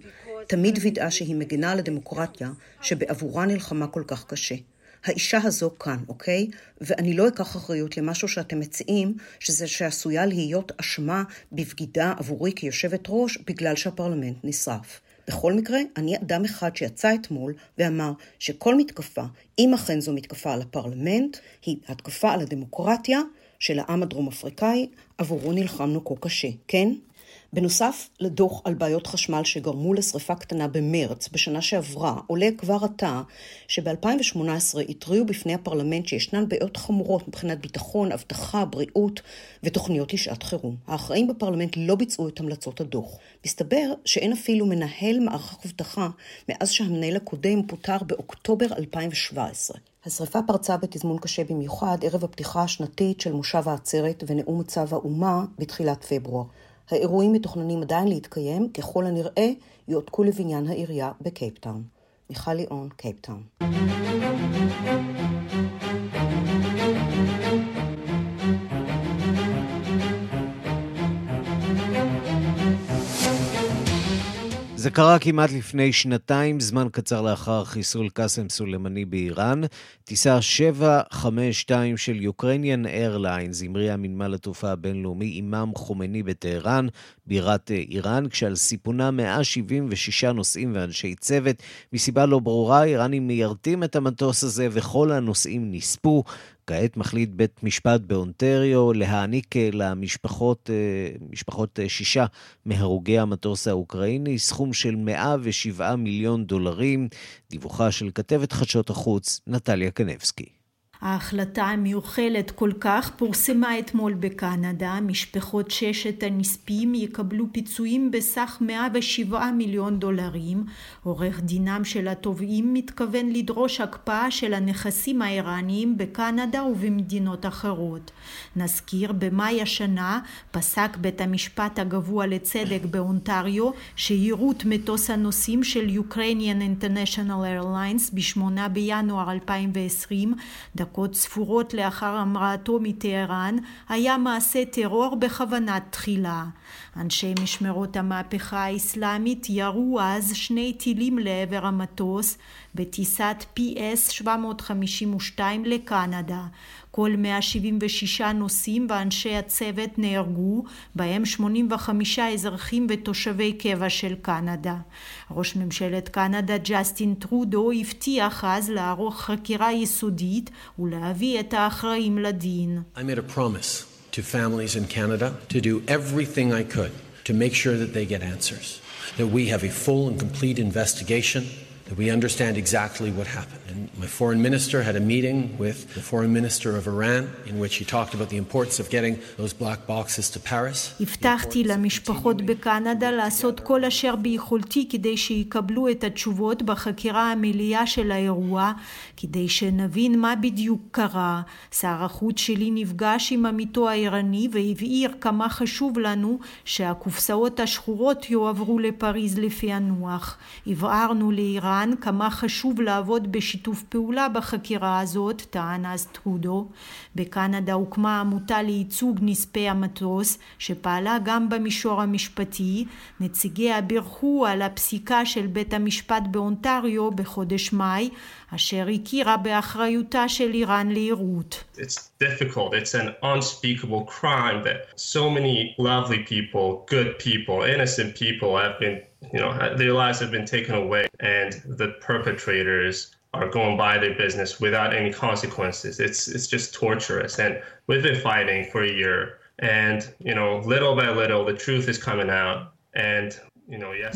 תמיד וידעה שהיא מגנה על הדמוקרטיה שבעבורה נלחמה כל כך קשה. האישה הזו כאן, אוקיי? ואני לא אקח אחריות למשהו שאתם מציעים, שזה שעשויה להיות אשמה בבגידה עבורי כיושבת ראש, בגלל שהפרלמנט נשרף. בכל מקרה, אני אדם אחד שיצא אתמול ואמר שכל מתקפה, אם אכן זו מתקפה על הפרלמנט, היא התקפה על הדמוקרטיה של העם הדרום אפריקאי, עבורו נלחמנו כה קשה, כן? בנוסף לדוח על בעיות חשמל שגרמו לשריפה קטנה במרץ בשנה שעברה, עולה כבר עתה שב-אלפיים שמונה עשרה התריעו בפני הפרלמנט שישנן בעיות חמורות מבחינת ביטחון, אבטחה, בריאות ותוכניות לשעת חירום. האחראים בפרלמנט לא ביצעו את המלצות הדוח. מסתבר שאין אפילו מנהל מערך אבטחה מאז שהמנהל הקודם פוטר באוקטובר אלפיים שבע עשרה. השריפה פרצה בתזמון קשה במיוחד ערב הפתיחה השנתית של מושב העצרת ונאום מצב האומה בתחילת פברואר. האירועים מתוכננים עדיין להתקיים, ככל הנראה יועתקו לבניין העירייה בקייפטאון. מיכל ליאון, קייפטאון. זה קרה כמעט לפני שנתיים, זמן קצר לאחר חיסול קאסם סולימני באיראן. טיסה שבע חמש שתיים של Ukrainian Airlines המריאה מנמל התעופה הבינלאומי אימאם חומני בטהרן, בירת איראן, כשעל סיפונה מאה שבעים ושישה נוסעים ואנשי צוות. מסיבה לא ברורה, איראנים מיירטים את המטוס הזה וכל הנוסעים נספו. כעת מחליט בית משפט באונטריו להעניק למשפחות משפחות שישה מהרוגי המטוס האוקראיני סכום של מאה ושבעה מיליון דולרים. דיווחה של כתבת חדשות החוץ נטליה קנבסקי. ההחלטה המיוחלת כל כך פורסמה אתמול בקנדה. משפחות ששת הנספים יקבלו פיצויים בסך מאה ושבעה מיליון דולרים. עורך דינם של התובעים מתכוון לדרוש הקפאה של הנכסים האיראניים בקנדה ובמדינות אחרות. נזכיר, במאי השנה פסק בית המשפט הגבוה לצדק באונטריו שיירוט מטוס הנוסעים של Ukrainian International Airlines ב-שמונה בינואר אלפיים ועשרים, דקות ספורות לאחר המראתו מטהרן, היה מעשה טרור בכוונת תחילה. אנשי משמרות המהפכה האסלאמית ירו אז שני טילים לעבר המטוס בטיסת פי אס שבע מאות חמישים ושתיים לקנדה. כל מאה שבעים ושישה נוסעים ואנשי הצוות נהרגו, בהם שמונים וחמישה אזרחים ותושבי קבע של קנדה. ראש ממשלת קנדה ג'סטין טרודו הבטיח אז לערוך חקירה יסודית ולהביא את האחראים לדין. I made a promise to families in Canada to do everything I could to make sure that they get answers, that we have a full and complete investigation, that we understand exactly what happened. And my foreign minister had a meeting with the foreign minister of Iran in which he talked about the importance of getting those black boxes to Paris. הבטחתי למשפחות בקנדה לעשות כל אשר ביכולתי כדי שיקבלו את התשובות בחקירה המלאה של האירוע, כדי שנבין מה בדיוק קרה. שר החוץ שלי נפגש עם עמיתו האיראני והבהיר כמה חשוב לנו שהקופסאות השחורות יועברו לפריז לפענוח. הבהרנו לאיראן כמה חשוב לעבוד בשיתוף פעולה בחקירה הזאת, טען אז טרודו. בקנדה הוקמה עמותה לייצוג נספי המטוס, שפעלה גם במישור המשפטי. נציגיה בירכו על הפסיקה של בית המשפט באונטריו בחודש מאי, אשר הכירה באחריותה של איראן לירות. It's difficult. It's an unspeakable crime that so many lovely people, good people, innocent people have been, you know, their lives have been taken away and the perpetrators are going by their business without any consequences. It's it's just torturous, and we've been fighting for a year, and you know, little by little the truth is coming out. And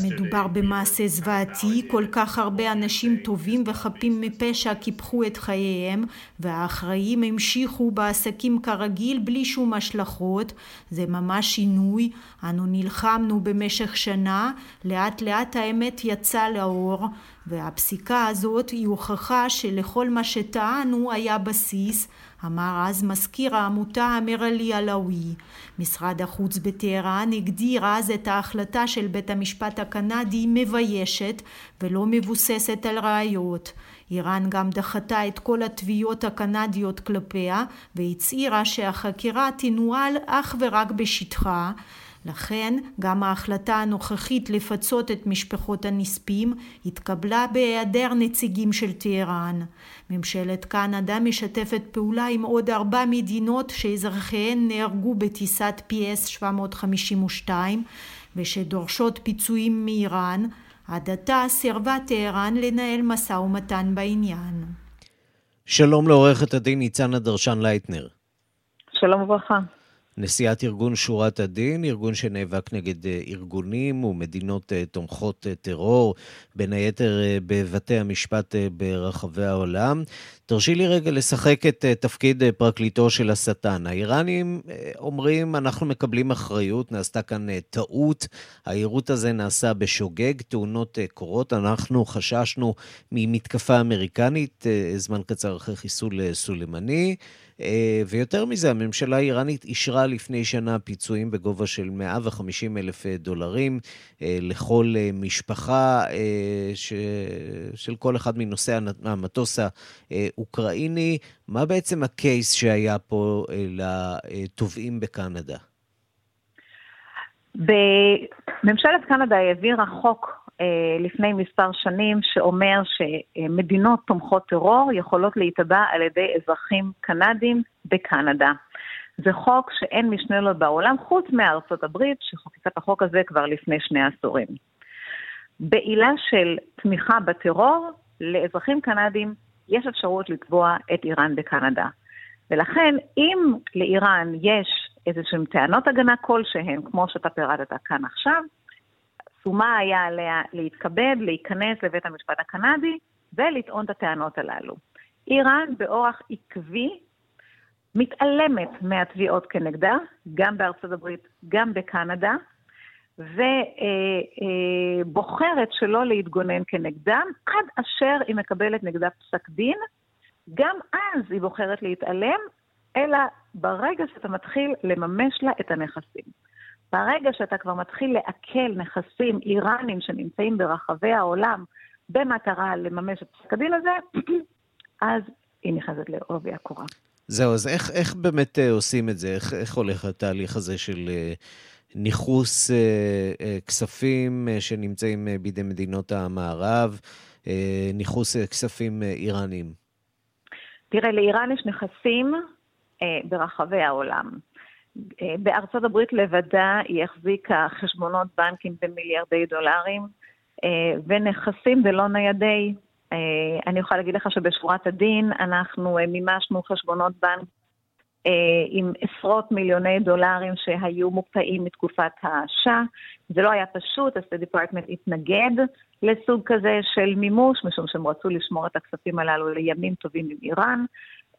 מדובר במעשה זוועתי, כל כך הרבה אנשים טובים וחפים מפשע קיפחו את חייהם, והאחראים המשיכו בעסקים כרגיל בלי שום השלכות. זה ממש שינוי, אנו נלחמנו במשך שנה, לאט לאט האמת יצאה לאור, והפסיקה הזאת היא הוכחה שלכל מה שטענו היה בסיס, אמר אז מזכיר העמותה אמיר עלי אלאוי. משרד החוץ בטהרן הגדיר אז את ההחלטה של בית המשפט הקנדי מביישת ולא מבוססת על ראיות. איראן גם דחתה את כל התביעות הקנדיות כלפיה והצעירה שהחקירה תנועל אך ורק בשטחה. לכן גם ההחלטה הנוכחית לפצות את משפחות הנספים התקבלה בהיעדר נציגים של טהרן. ממשלת קנדה משתפת פעולה עם עוד ארבע מדינות שאזרחיהן נהרגו בטיסת פי אס שבע מאות חמישים ושתיים ושדורשות פיצויים מאיראן. עד עתה סירבה טהרן לנהל משא ומתן בעניין. שלום לעורכת הדין ניצנה דרשן-לייטנר. שלום וברכה. נשיאת ארגון שורת הדין, ארגון שנאבק נגד ארגונים ומדינות תומכות טרור, בין היתר בבתי המשפט ברחבי העולם. תרשי לי רגע לשחק את תפקיד פרקליטו של השטן. האיראנים אומרים, אנחנו מקבלים אחריות, נעשתה כאן טעות, העירות הזה נעשה בשוגג, תאונות קורות, אנחנו חששנו ממתקפה אמריקנית, זמן קצר אחרי חיסול סולימני, ויותר מזה, הממשלה האיראנית אישרה לפני שנה פיצויים בגובה של מאה וחמישים אלף דולרים לכל משפחה ש... של כל אחד מנושא המטוס האוקראיני. מה בעצם הקייס שהיה פה לתובעים בקנדה? בממשלת קנדה העבירה חוק לפני מספר שנים שאומר שמדינות תומכות טרור יכולות להתבע על ידי אזרחים קנדים בקנדה. זה חוק שאין משנה לו בעולם חוץ מארצות הברית שחוקקה את החוק הזה כבר לפני שני עשורים. בעילה של תמיכה בטרור לאזרחים קנדים יש אפשרות לתבוע את איראן בקנדה. ולכן אם לאיראן יש איזשהם טענות הגנה כלשהן כמו שאתה פירטת כאן עכשיו, שומה היה עליה להתכבד, להיכנס לבית המשפט הקנדי ולטעון את הטענות הללו. איראן באורח עקבי מתעלמת מהתביעות כנגדה, גם בארצות הברית, גם בקנדה, ובוחרת שלא להתגונן כנגדם, עד אשר היא מקבלת נגדה פסק דין, גם אז היא בוחרת להתעלם, אלא ברגע שאתה מתחיל לממש לה את הנכסים. ברגע שאתה כבר מתחיל לעכל נכסים איראנים שנמצאים ברחבי העולם, במטרה לממש את פסק הדין הזה, אז היא נכנסת לעובי הקורה. זהו, אז איך, איך באמת עושים את זה? איך, איך הולך התהליך הזה של ניחוס כספים שנמצאים בידי מדינות המערב, ניחוס כספים איראנים? תראה, לאיראן יש נכסים ברחבי העולם. בארצות הברית לבדה היא החזיקה חשבונות בנקים במיליארדי דולרים, ונכסים ולא ניידי. אני יכולה להגיד לך שבשורת הדין אנחנו מימשנו חשבונות בנק עם עשרות מיליוני דולרים שהיו מוקפאים מתקופת השעה. זה לא היה פשוט, ה-State Department התנגד לסוג כזה של מימוש, משום שהם רצו לשמור את הכספים הללו לימים טובים עם איראן.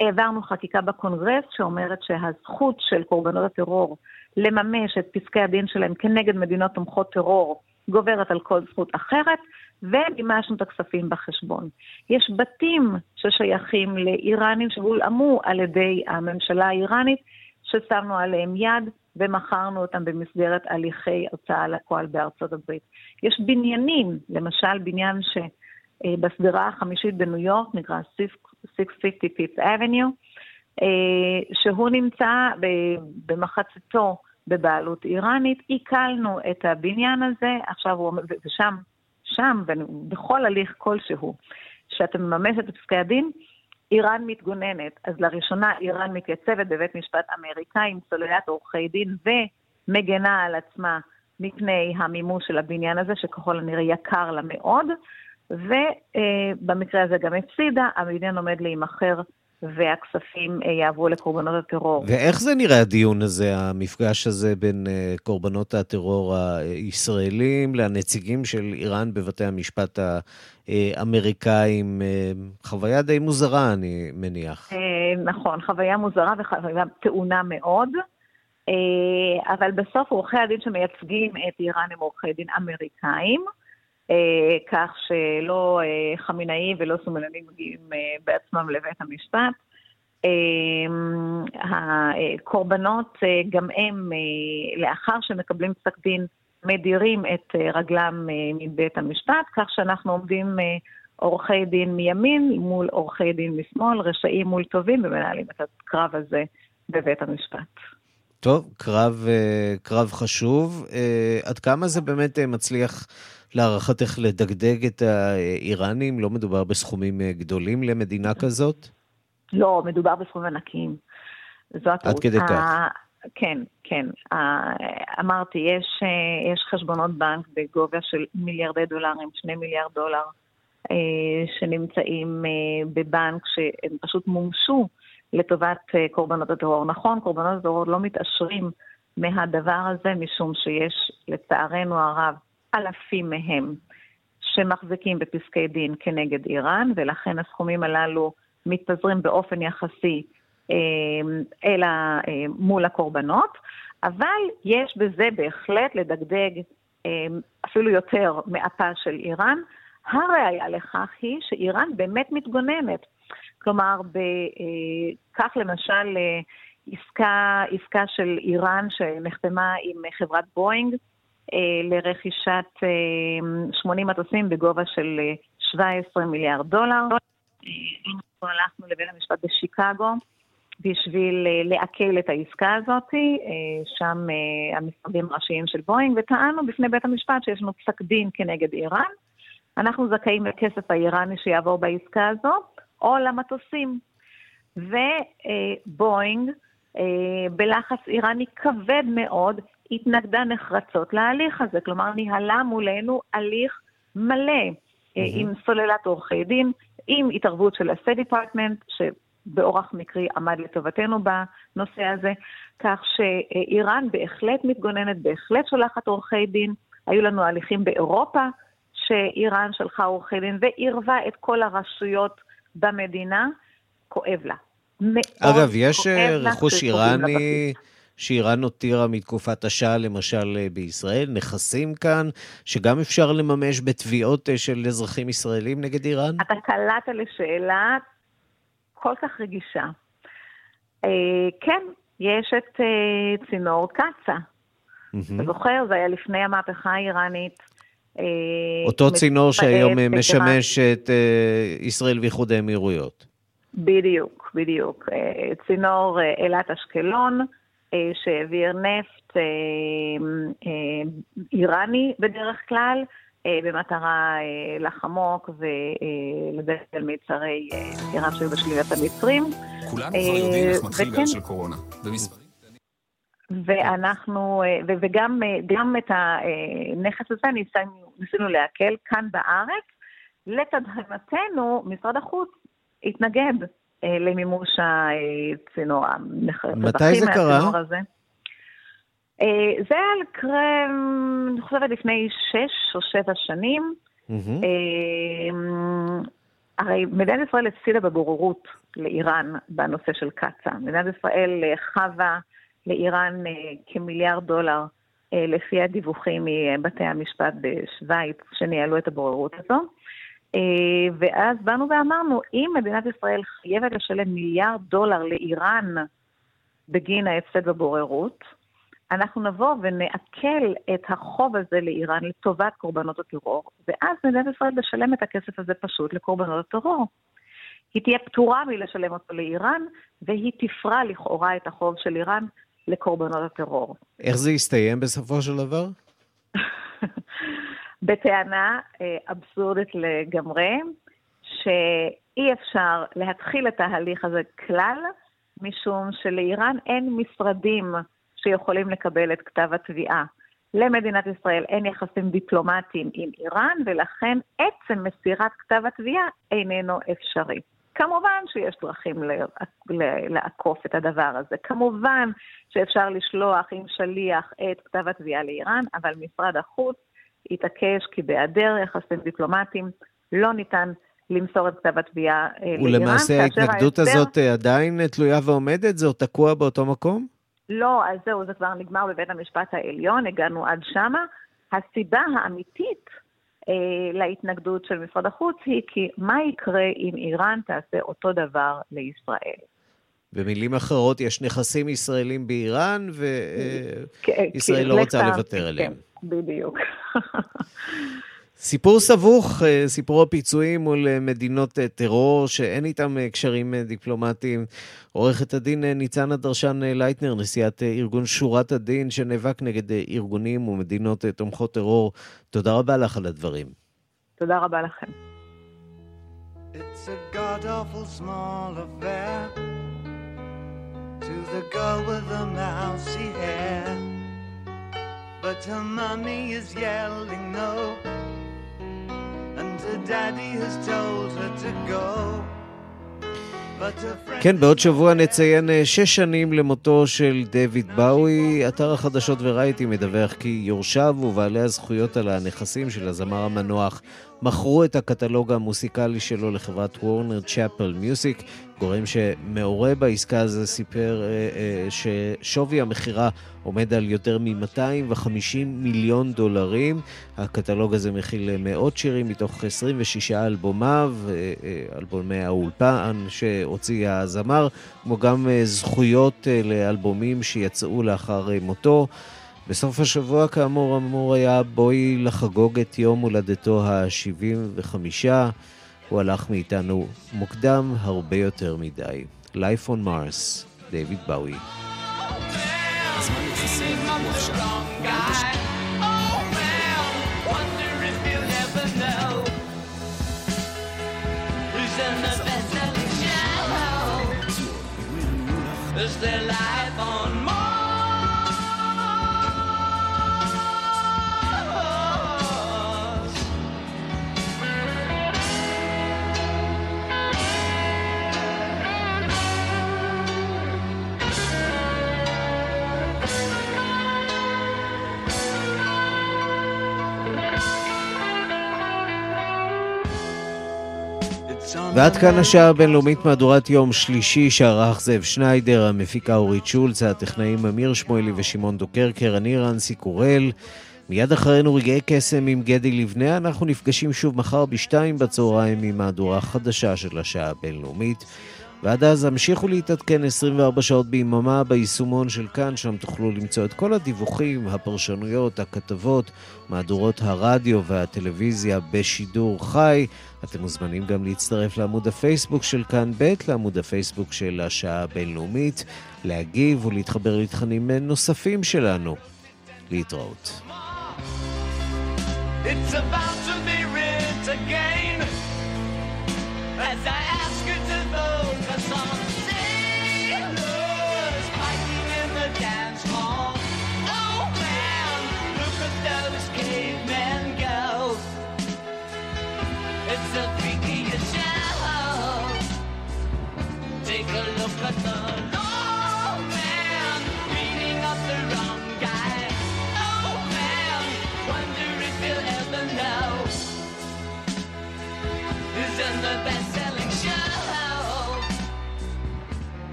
העברנו חקיקה בקונגרס שאומרת שהזכות של קורבנות הטרור לממש את פסקי הדין שלהם כנגד מדינות תומכות טרור גוברת על כל זכות אחרת, ומימשנו את הכספים בחשבון. יש בתים ששייכים לאיראנים שהולאמו על ידי הממשלה האיראנית, ששמנו עליהם יד ומכרנו אותם במסגרת הליכי הוצאה לפועל בארצות הברית. יש בניינים, למשל בניין שבסדרה החמישית בניו יורק, נקרא שש מאות חמישים וחמש אבניו, שהוא נמצא במחצתו בבעלות איראנית. עיקלנו את הבניין הזה, עכשיו הוא עומד, ושם, שם, בכל הליך כלשהו, שאתה מממש את פסקי הדין, איראן מתגוננת. אז לראשונה איראן מתייצבת בבית משפט אמריקאי עם סוללת עורכי דין, ומגנה על עצמה מפני המימוש של הבניין הזה, שככל הנראה יקר לה מאוד, ובמקרה הזה גם הפסידה, הבניין עומד להימחר, והכספים יעברו לקורבנות הטרור. ואיך זה נראה הדיון הזה, המפגש הזה בין קורבנות הטרור הישראלים לנציגים של איראן בבתי המשפט האמריקאים? חוויה די מוזרה, אני מניח. נכון, חוויה מוזרה וחוויה טעונה מאוד, אבל בסוף עורכי הדין שמייצגים את איראן הם עורכי דין אמריקאים, כך שלא חמינאי ולא סומלנים מגיעים בעצמם לבית המשפט. הקורבנות גם הם, לאחר שמקבלים פסק דין, מדירים את רגלם מבית המשפט, כך שאנחנו עומדים עורכי דין מימין מול עורכי דין משמאל, רשעים מול טובים, ומנהלים את הקרב הזה בבית המשפט. טוב, קרב, קרב חשוב. עד כמה זה באמת מצליח להערכתך לדגדג את האיראנים? לא מדובר בסכומים גדולים למדינה כזאת? לא, מדובר בסכומים ענקיים. עד כדי כך. כן, כן. אמרתי, יש, יש חשבונות בנק בגובה של מיליארדי דולרים, שני מיליארד דולר, שנמצאים בבנק שהם פשוט מומשו לטובת קורבנות הטרור. נכון, קורבנות הטרור לא מתעשרים מהדבר הזה, משום שיש לצערנו הרב אלפים מהם שמחזיקים בפסקי דין כנגד איראן, ולכן הסכומים הללו מתפזרים באופן יחסי אלא מול הקורבנות, אבל יש בזה בהחלט לדגדג אפילו יותר מאפה של איראן. הראיה לכך היא שאיראן באמת מתגוננת. כלומר, כך למשל עסקה, עסקה של איראן שנחתמה עם חברת בוינג לרכישת שמונים מטוסים בגובה של שבע עשרה מיליארד דולר. אנחנו הלכנו לבית המשפט בשיקגו בשביל לעכל את העסקה הזאת, שם המשרדים הראשיים של בוינג, וטענו בפני בית המשפט שיש לנו פסק דין כנגד איראן. אנחנו זכאים לכסף האיראני שיעבור בעסקה הזו, או למטוסים. ובוינג, בלחץ איראני כבד מאוד, התנגדה נחרצות להליך הזה, כלומר ניהלה מולנו הליך מלא, עם סוללת עורכי דין, עם התערבות של ה-State Department, שבאורח מקרי עמד לטובתנו בנושא הזה, כך שאיראן בהחלט מתגוננת, בהחלט שולחת עורכי דין. היו לנו הליכים באירופה, שאיראן שלחה עורכי דין, ועירבה את כל הרשויות במדינה. כואב לה. אגב, יש רכוש איראני שאיראן הותירה מתקופת השאה, למשל בישראל, נכסים כאן, שגם אפשר לממש בתביעות של אזרחים ישראלים נגד איראן? אתה קלעת לשאלה כל כך רגישה. כן, יש את צינור קצה. אתה זוכר, זה היה לפני המהפכה האיראנית, אותו צינור שהיום משמש את ישראל ואיחוד האמירויות. בדיוק, בדיוק. צינור אלת אשקלון, שהעביר נפט איראני בדרך כלל, במטרה לחמוק ולדלק מצרי איראן שהיו בשליטת המצרים. כולנו כבר יודעים איך מתחיל גל של קורונה. במספרים. ואנחנו, וגם גם את הנכס הזה ניסינו, ניסינו להקל כאן בארץ. לתדהמתנו, משרד החוץ התנגד למימוש הצינור המחרפת. מתי זה קרה? זה על קרם, אני חושבת לפני שש או שבע שנים, הרי מדינת ישראל הפסידה בבוררות לאיראן בנושא של קצה. מדינת ישראל חווה לאיראן כמיליארד דולר לפי הדיווחים מבתי המשפט בשוויץ שניהלו את הבוררות הזו. ואז באנו ואמרנו, אם מדינת ישראל חייבת לשלם מיליארד דולר לאיראן בגין ההפסד בבוררות, אנחנו נבוא ונעכל את החוב הזה לאיראן לטובת קורבנות הטרור, ואז מדינת ישראל תשלם את הכסף הזה פשוט לקורבנות הטרור. היא תהיה פטורה מלשלם אותו לאיראן, והיא תפרע לכאורה את החוב של איראן לקורבנות הטרור. איך זה יסתיים בסופו של דבר? בטענה אבסורדית לגמרי, שאי אפשר להתחיל את ההליך הזה כלל, משום שלאיראן אין משרדים שיכולים לקבל את כתב התביעה. למדינת ישראל אין יחסים דיפלומטיים עם איראן, ולכן עצם מסירת כתב התביעה איננו אפשרי. כמובן שיש דרכים לעקוף את הדבר הזה. כמובן שאפשר לשלוח עם שליח את כתב התביעה לאיראן, אבל משרד החוץ התעקש כי בהיעדר יחסים דיפלומטיים לא ניתן למסור את כתב התביעה לאיראן. ולמעשה ההתנגדות הזאת עדיין תלויה ועומדת? זה עוד תקוע באותו מקום? לא, אז זהו, זה כבר נגמר בבית המשפט העליון, הגענו עד שמה. הסיבה האמיתית אה, להתנגדות של משרד החוץ היא כי מה יקרה אם איראן תעשה אותו דבר לישראל? במילים אחרות, יש נכסים ישראלים באיראן, וישראל לא רוצה לוותר עליהם. בדיוק. סיפור סבוך, סיפור הפיצויים מול מדינות טרור שאין איתם קשרים דיפלומטיים. עורכת הדין ניצנה דרשן-לייטנר, נשיאת ארגון שורת הדין שנאבק נגד ארגונים ומדינות תומכות טרור. תודה רבה לך על הדברים. תודה רבה לכם. It's a god awful small affair to the girl with the mousy hair, but her mommy is yelling no, and her daddy has told her to go. כן, בעוד שבוע נציין שש שנים למותו של דויד באוי. אתר החדשות ורייטי מדווח כי יורשיו ובעלי הזכויות על הנכסים של הזמר המנוח מכרו את הקטלוג המוסיקלי שלו לחברת וורנר צ'אפל מיוזיק. גורם שמעורה בעסקה הזה סיפר ששווי המחירה עומד על יותר מ-מאתיים וחמישים מיליון דולרים. הקטלוג הזה מכיל מאות שירים מתוך עשרים ושש אלבומיו, אלבומי האולפן שהוציא הזמר, כמו גם זכויות לאלבומים שיצאו לאחר מותו. בסוף השבוע, כאמור, אמור היה בואי לחגוג את יום הולדתו ה-שבעים וחמש. הוא הלך מאיתנו מוקדם הרבה יותר מדי. Life on Mars, דייוויד באוי. Is there life on Mars? ועד כאן השעה הבינלאומית, מהדורת יום שלישי שערך זאב שניידר, המפיקה אורית שולץ, הטכנאים אמיר שמואלי ושמעון דוקרקר, אני ערן סיקורל. מיד אחרינו רגעי קסם עם גדי לבנה. אנחנו נפגשים שוב מחר בשתיים בצהריים עם מהדורה חדשה של השעה הבינלאומית, ועד אז המשיכו להתעדכן עשרים וארבע שעות ביממה ביישומון של כאן, שם תוכלו למצוא את כל הדיווחים, הפרשנויות, הכתבות, מהדורות הרדיו והטלוויזיה בשידור חי. אתם מוזמנים גם להצטרף לעמוד הפייסבוק של כאן ב', לעמוד הפייסבוק של השעה הבינלאומית, להגיב ולהתחבר לתכנים נוספים שלנו. להתראות. It's about to be writ again as I